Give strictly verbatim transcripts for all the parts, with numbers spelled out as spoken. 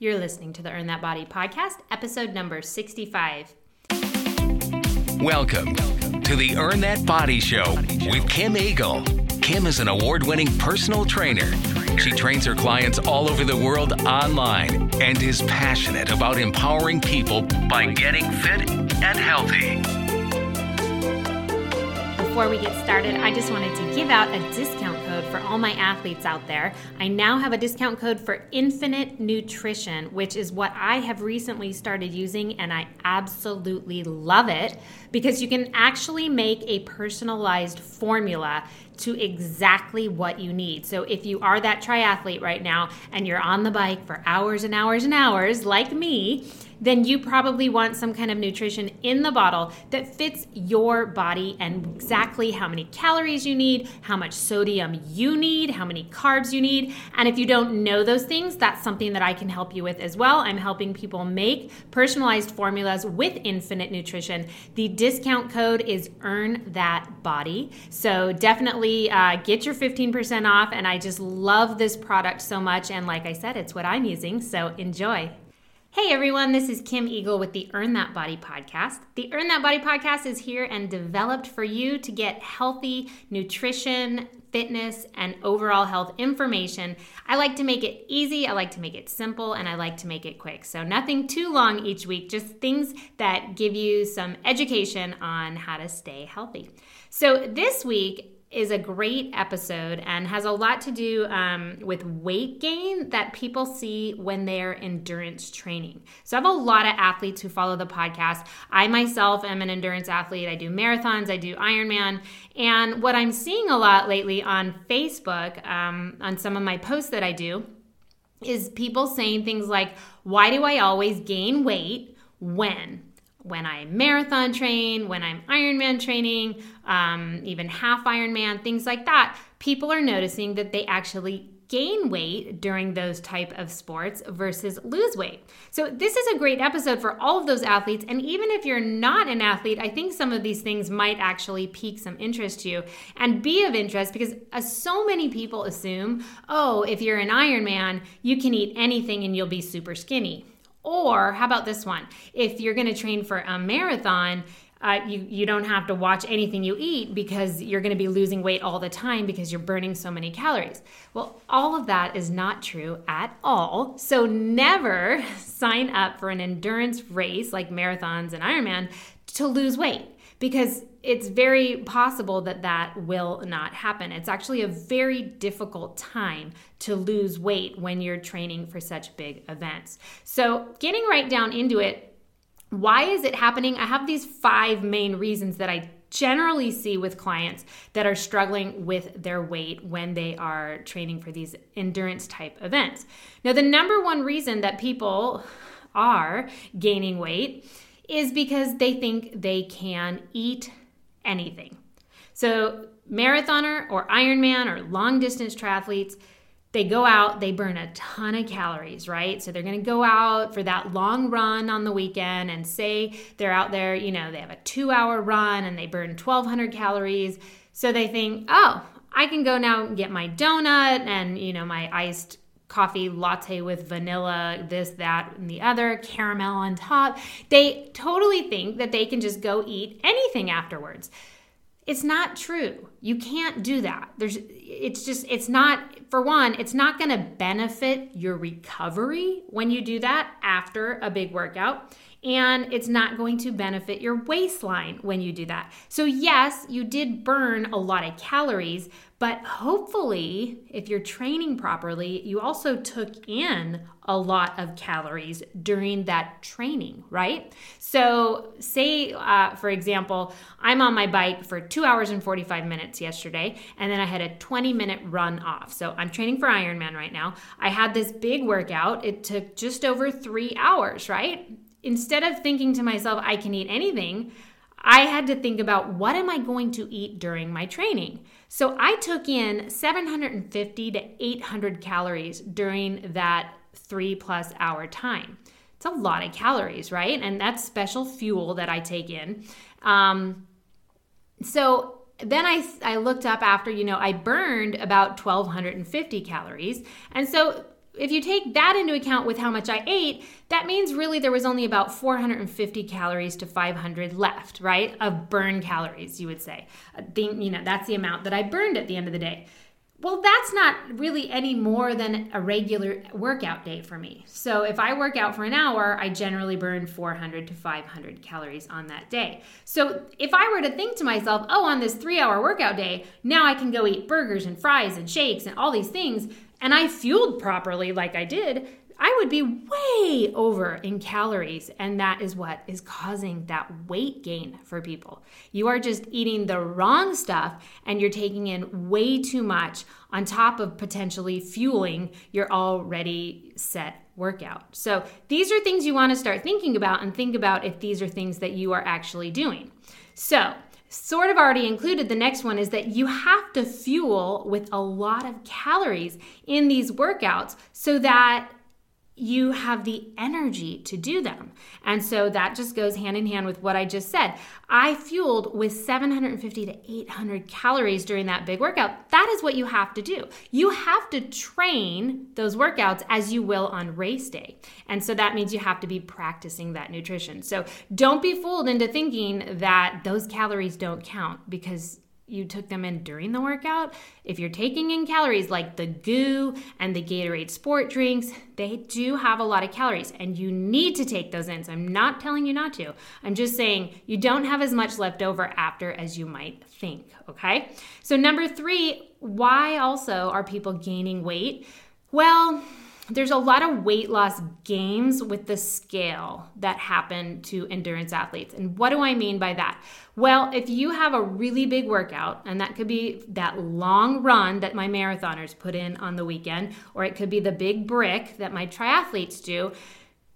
You're listening to the Earn That Body Podcast, episode number sixty-five. Welcome to the Earn That Body Show with Kim Eagle. Kim is an award-winning personal trainer. She trains her clients all over the world online and is passionate about empowering people by getting fit and healthy. Before we get started, I just wanted to give out a discount code for all my athletes out there. I now have a discount code for Infinite Nutrition, which is what I have recently started using, and I absolutely love it because you can actually make a personalized formula to exactly what you need. So if you are that triathlete right now and you're on the bike for hours and hours and hours, like me, then you probably want some kind of nutrition in the bottle that fits your body and exactly how many calories you need, how much sodium you need, how many carbs you need. And if you don't know those things, that's something that I can help you with as well. I'm helping people make personalized formulas with Infinite Nutrition. The discount code is EarnThatBody. So definitely uh, get your fifteen percent off. And I just love this product so much. And like I said, it's what I'm using. So enjoy. Hey everyone, this is Kim Eagle with the Earn That Body Podcast. The Earn That Body Podcast is here and developed for you to get healthy nutrition, fitness, and overall health information. I like to make it easy, I like to make it simple, and I like to make it quick. So nothing too long each week, just things that give you some education on how to stay healthy. So this week is a great episode and has a lot to do um, with weight gain that people see when they're endurance training. So I have a lot of athletes who follow the podcast. I myself am an endurance athlete. I do marathons, I do Ironman. And what I'm seeing a lot lately on Facebook, um, on some of my posts that I do, is people saying things like, why do I always gain weight when? When I marathon train, when I'm Ironman training, um, even half Ironman, things like that, people are noticing that they actually gain weight during those type of sports versus lose weight. So this is a great episode for all of those athletes. And even if you're not an athlete, I think some of these things might actually pique some interest to you and be of interest because uh, so many people assume, oh, if you're an Ironman, you can eat anything and you'll be super skinny. Or how about this one? If you're going to train for a marathon, uh, you, you don't have to watch anything you eat because you're going to be losing weight all the time because you're burning so many calories. Well, all of that is not true at all. So never sign up for an endurance race like marathons and Ironman to lose weight because it's very possible that that will not happen. It's actually a very difficult time to lose weight when you're training for such big events. So getting right down into it, why is it happening? I have these five main reasons that I generally see with clients that are struggling with their weight when they are training for these endurance type events. Now, the number one reason that people are gaining weight is because they think they can eat anything. So marathoner or Ironman or long distance triathletes, they go out, they burn a ton of calories, right? So they're gonna go out for that long run on the weekend and say they're out there, you know, they have a two hour run and they burn twelve hundred calories. So they think, oh, I can go now and get my donut and, you know, my iced coffee latte with vanilla, this, that, and the other, caramel on top. They totally think that they can just go eat anything afterwards. It's not true. You can't do that. There's, it's just, it's not, for one, it's not going to benefit your recovery when you do that after a big workout. And it's not going to benefit your waistline when you do that. So yes, you did burn a lot of calories, but hopefully if you're training properly, you also took in a lot of calories during that training, right? So say, uh, for example, I'm on my bike for two hours and forty-five minutes yesterday, and then I had a twenty minute run off. So I'm training for Ironman right now. I had this big workout. It took just over three hours, right? Instead of thinking to myself, I can eat anything, I had to think about what am I going to eat during my training? So I took in seven hundred fifty to eight hundred calories during that three plus hour time. It's a lot of calories, right? And that's special fuel that I take in. Um, so then I, I looked up after, you know, I burned about twelve fifty calories. And so if you take that into account with how much I ate, that means really there was only about four hundred fifty calories to five hundred left, right? Of burn calories, you would say. I think, you know, that's the amount that I burned at the end of the day. Well, that's not really any more than a regular workout day for me. So if I work out for an hour, I generally burn four hundred to five hundred calories on that day. So if I were to think to myself, oh, on this three-hour workout day, now I can go eat burgers and fries and shakes and all these things, and I fueled properly like I did, I would be way over in calories, and that is what is causing that weight gain for people. You are just eating the wrong stuff, and you're taking in way too much on top of potentially fueling your already set workout. So these are things you want to start thinking about, and think about if these are things that you are actually doing. So sort of already included, the next one is that you have to fuel with a lot of calories in these workouts so that you have the energy to do them. And so that just goes hand in hand with what I just said. I fueled with seven hundred fifty to eight hundred calories during that big workout. That is what you have to do. You have to train those workouts as you will on race day. And so that means you have to be practicing that nutrition. So don't be fooled into thinking that those calories don't count because you took them in during the workout. If you're taking in calories like the goo and the Gatorade sport drinks, they do have a lot of calories and you need to take those in. So I'm not telling you not to. I'm just saying you don't have as much left over after as you might think, okay? So number three, why also are people gaining weight? Well, there's a lot of weight loss games with the scale that happen to endurance athletes. And what do I mean by that? Well, if you have a really big workout, and that could be that long run that my marathoners put in on the weekend, or it could be the big brick that my triathletes do,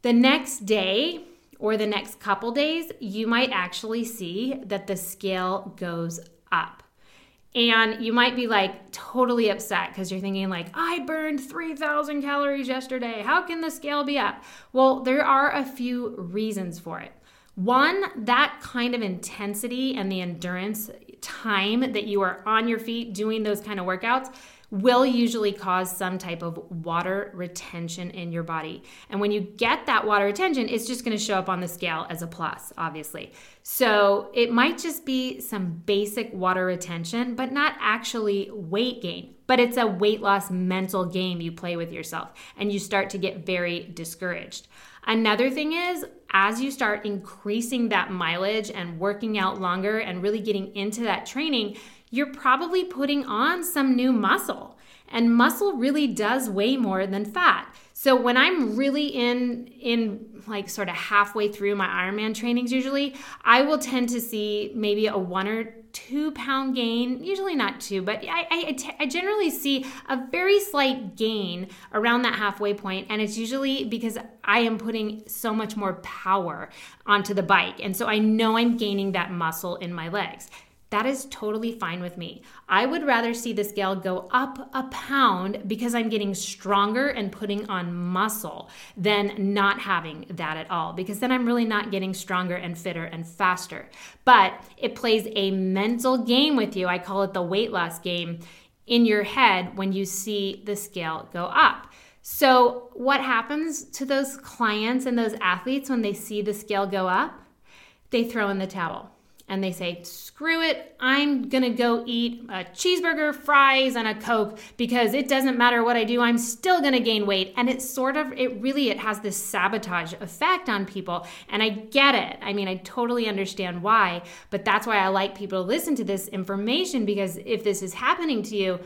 the next day or the next couple days, you might actually see that the scale goes up. And you might be like totally upset because you're thinking like, I burned three thousand calories yesterday. How can the scale be up? Well, there are a few reasons for it. One, that kind of intensity and the endurance time that you are on your feet doing those kind of workouts will usually cause some type of water retention in your body. And when you get that water retention, it's just going to show up on the scale as a plus, obviously. So it might just be some basic water retention, but not actually weight gain. But it's a weight loss mental game you play with yourself, and you start to get very discouraged. Another thing is, as you start increasing that mileage and working out longer and really getting into that training, you're probably putting on some new muscle, and muscle really does weigh more than fat. So when I'm really in, in like sort of halfway through my Ironman trainings usually, I will tend to see maybe a one or two pound gain, usually not two, but I, I, t- I generally see a very slight gain around that halfway point, and it's usually because I am putting so much more power onto the bike, and so I know I'm gaining that muscle in my legs. That is totally fine with me. I would rather see the scale go up a pound because I'm getting stronger and putting on muscle than not having that at all, because then I'm really not getting stronger and fitter and faster. But it plays a mental game with you. I call it the weight loss game in your head when you see the scale go up. So what happens to those clients and those athletes when they see the scale go up? They throw in the towel. And they say, screw it, I'm gonna go eat a cheeseburger, fries, and a Coke because it doesn't matter what I do, I'm still gonna gain weight. And it's sort of, it really, it has this sabotage effect on people. And I get it. I mean, I totally understand why, but that's why I like people to listen to this information, because if this is happening to you,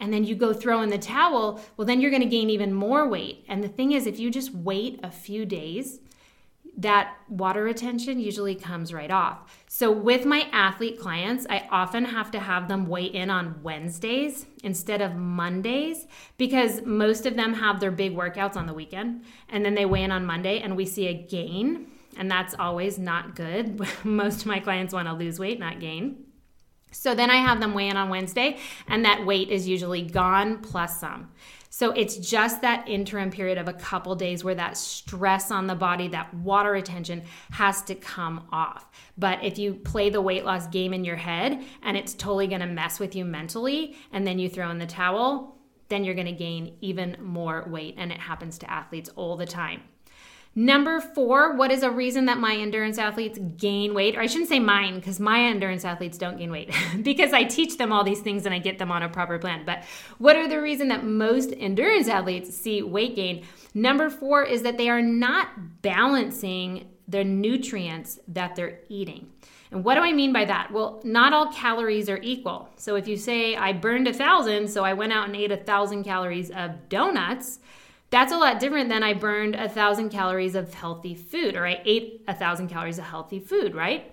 and then you go throw in the towel, well, then you're gonna gain even more weight. And the thing is, if you just wait a few days, that water retention usually comes right off. So with my athlete clients, I often have to have them weigh in on Wednesdays instead of Mondays, because most of them have their big workouts on the weekend, and then they weigh in on Monday and we see a gain, and that's always not good. Most of my clients want to lose weight, not gain. So then I have them weigh in on Wednesday, and that weight is usually gone plus some. So it's just that interim period of a couple days where that stress on the body, that water retention has to come off. But if you play the weight loss game in your head and it's totally gonna mess with you mentally, and then you throw in the towel, then you're going to gain even more weight. And it happens to athletes all the time. Number four, what is a reason that my endurance athletes gain weight? Or I shouldn't say mine, because my endurance athletes don't gain weight because I teach them all these things and I get them on a proper plan. But what are the reason that most endurance athletes see weight gain? Number four is that they are not balancing the nutrients that they're eating. And what do I mean by that? Well, not all calories are equal. So if you say I burned a thousand, so I went out and ate a thousand calories of donuts, that's a lot different than I burned a thousand calories of healthy food, or I ate a thousand calories of healthy food, right?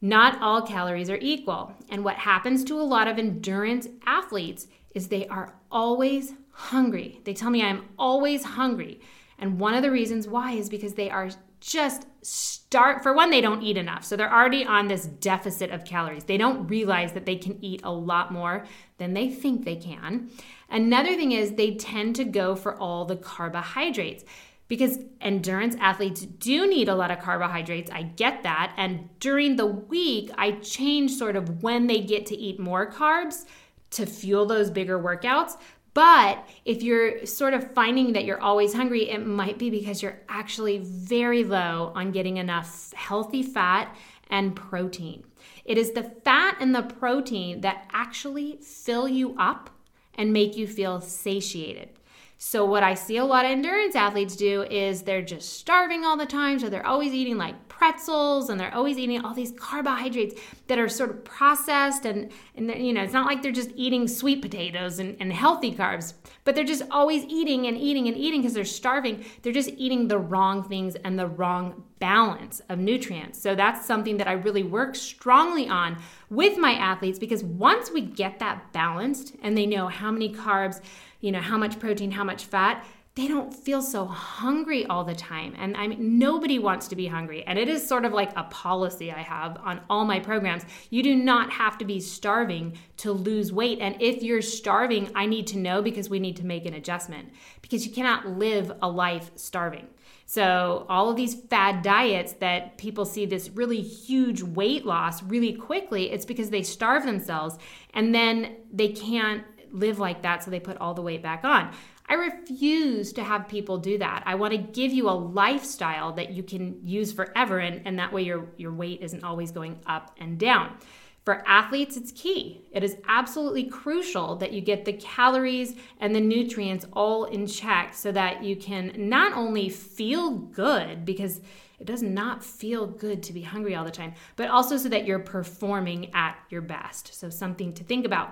Not all calories are equal. And what happens to a lot of endurance athletes is they are always hungry. They tell me I'm always hungry. And one of the reasons why is because they are just start, for one, they don't eat enough. So they're already on this deficit of calories. They don't realize that they can eat a lot more than they think they can. Another thing is they tend to go for all the carbohydrates because endurance athletes do need a lot of carbohydrates. I get that. And during the week, I change sort of when they get to eat more carbs to fuel those bigger workouts. But if you're sort of finding that you're always hungry, it might be because you're actually very low on getting enough healthy fat and protein. It is the fat and the protein that actually fill you up and make you feel satiated. So what I see a lot of endurance athletes do is they're just starving all the time. So they're always eating like pretzels and they're always eating all these carbohydrates that are sort of processed. And, and you know, it's not like they're just eating sweet potatoes and, and healthy carbs, but they're just always eating and eating and eating because they're starving. They're just eating the wrong things and the wrong balance of nutrients. So that's something that I really work strongly on with my athletes, because once we get that balanced and they know how many carbs, you know, how much protein, how much fat, they don't feel so hungry all the time. And I mean, nobody wants to be hungry. And it is sort of like a policy I have on all my programs. You do not have to be starving to lose weight. And if you're starving, I need to know because we need to make an adjustment, because you cannot live a life starving. So all of these fad diets that people see this really huge weight loss really quickly, it's because they starve themselves and then they can't live like that. So they put all the weight back on. I refuse to have people do that. I want to give you a lifestyle that you can use forever, and, and that way your, your weight isn't always going up and down. For athletes, it's key. It is absolutely crucial that you get the calories and the nutrients all in check so that you can not only feel good, because it does not feel good to be hungry all the time, but also so that you're performing at your best. So something to think about.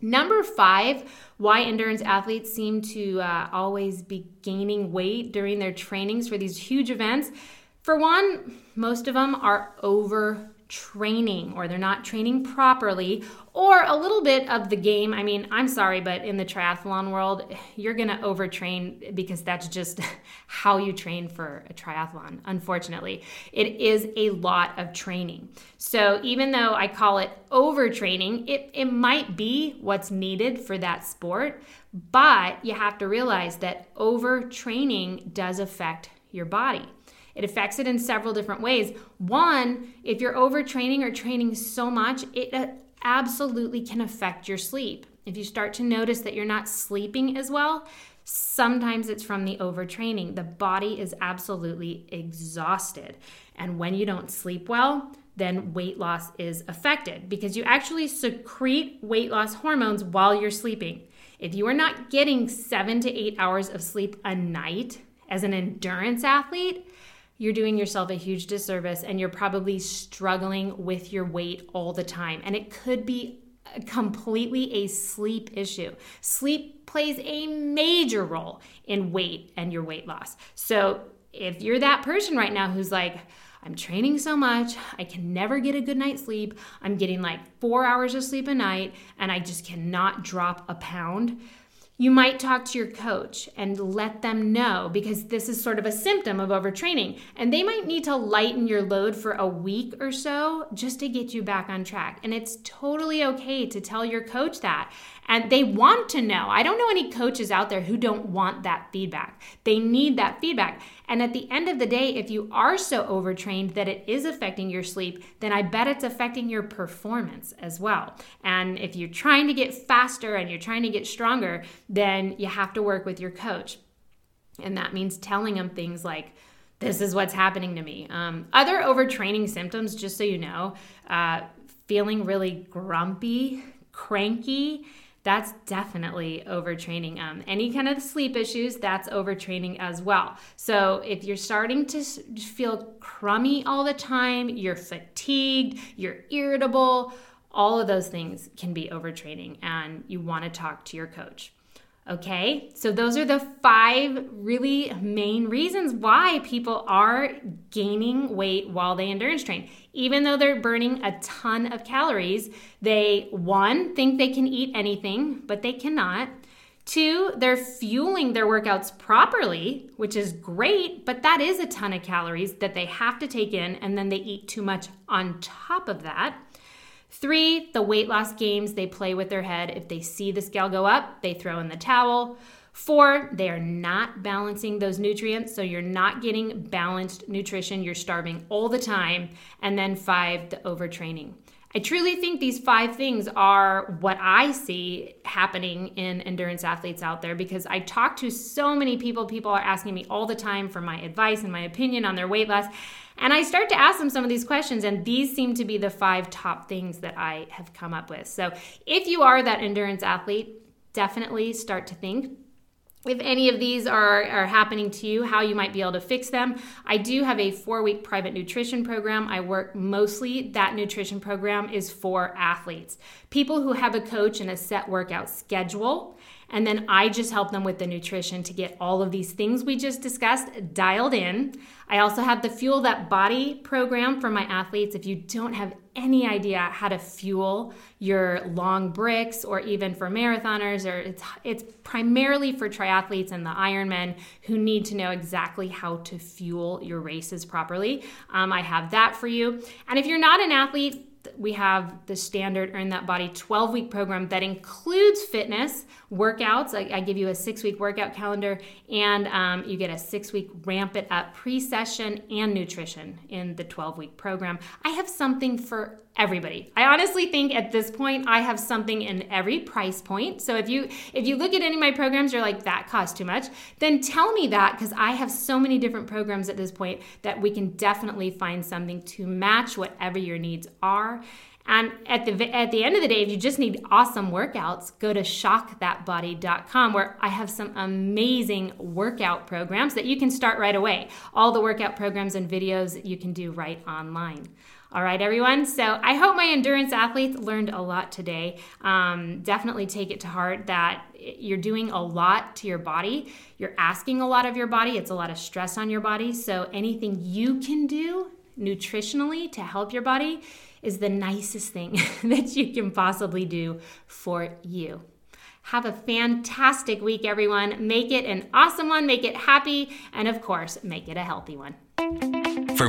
Number five, why endurance athletes seem to uh, always be gaining weight during their trainings for these huge events. For one, most of them are overtraining, or they're not training properly, or a little bit of the game. I mean, I'm sorry, but in the triathlon world, you're going to overtrain because that's just how you train for a triathlon. Unfortunately, it is a lot of training. So even though I call it overtraining, it, it might be what's needed for that sport, but you have to realize that overtraining does affect your body. It affects it in several different ways. One, if you're overtraining or training so much, it absolutely can affect your sleep. If you start to notice that you're not sleeping as well, sometimes it's from the overtraining. The body is absolutely exhausted. And when you don't sleep well, then weight loss is affected because you actually secrete weight loss hormones while you're sleeping. If you are not getting seven to eight hours of sleep a night as an endurance athlete, you're doing yourself a huge disservice, and you're probably struggling with your weight all the time. And it could be completely a sleep issue. Sleep plays a major role in weight and your weight loss. So if you're that person right now who's like, I'm training so much, I can never get a good night's sleep, I'm getting like four hours of sleep a night, and I just cannot drop a pound, you might talk to your coach and let them know, because this is sort of a symptom of overtraining, and they might need to lighten your load for a week or so just to get you back on track. And it's totally okay to tell your coach that. And they want to know. I don't know any coaches out there who don't want that feedback. They need that feedback. And at the end of the day, if you are so overtrained that it is affecting your sleep, then I bet it's affecting your performance as well. And if you're trying to get faster and you're trying to get stronger, then you have to work with your coach. And that means telling them things like, this is what's happening to me. Um, other overtraining symptoms, just so you know, uh, feeling really grumpy, cranky, that's definitely overtraining. Um, any kind of sleep issues, that's overtraining as well. So if you're starting to feel crummy all the time, you're fatigued, you're irritable, all of those things can be overtraining, and you want to talk to your coach. Okay, so those are the five really main reasons why people are gaining weight while they endurance train. Even though they're burning a ton of calories, they, one, think they can eat anything, but they cannot. Two, they're fueling their workouts properly, which is great, but that is a ton of calories that they have to take in, and then they eat too much on top of that. Three, the weight loss games they play with their head. If they see the scale go up, they throw in the towel. Four, they are not balancing those nutrients, so you're not getting balanced nutrition. You're starving all the time. And then five, the overtraining. I truly think these five things are what I see happening in endurance athletes out there, because I talk to so many people. People are asking me all the time for my advice and my opinion on their weight loss. And I start to ask them some of these questions, and these seem to be the five top things that I have come up with. So if you are that endurance athlete, definitely start to think, if any of these are, are happening to you, how you might be able to fix them. I do have a four-week private nutrition program. I work mostly, that nutrition program is for athletes, people who have a coach and a set workout schedule. And then I just help them with the nutrition to get all of these things we just discussed dialed in. I also have the Fuel That Body program for my athletes. If you don't have any idea how to fuel your long bricks, or even for marathoners, or it's it's primarily for triathletes and the Ironman who need to know exactly how to fuel your races properly. Um, I have that for you. And if you're not an athlete, we have the standard Earn That Body twelve-week program that includes fitness workouts. I, I give you a six-week workout calendar, and um, you get a six-week ramp it up pre-session and nutrition in the twelve-week program. I have something for everybody. I honestly think at this point I have something in every price point. So if you if you look at any of my programs, you're like, that costs too much, then tell me that, because I have so many different programs at this point that we can definitely find something to match whatever your needs are. And at the at the end of the day, if you just need awesome workouts, go to shock that body dot com, where I have some amazing workout programs that you can start right away. All the workout programs and videos you can do right online. All right, everyone. So I hope my endurance athletes learned a lot today. Um, definitely take it to heart that you're doing a lot to your body. You're asking a lot of your body. It's a lot of stress on your body. So anything you can do nutritionally to help your body is the nicest thing that you can possibly do for you. Have a fantastic week, everyone. Make it an awesome one. Make it happy. And of course, make it a healthy one. For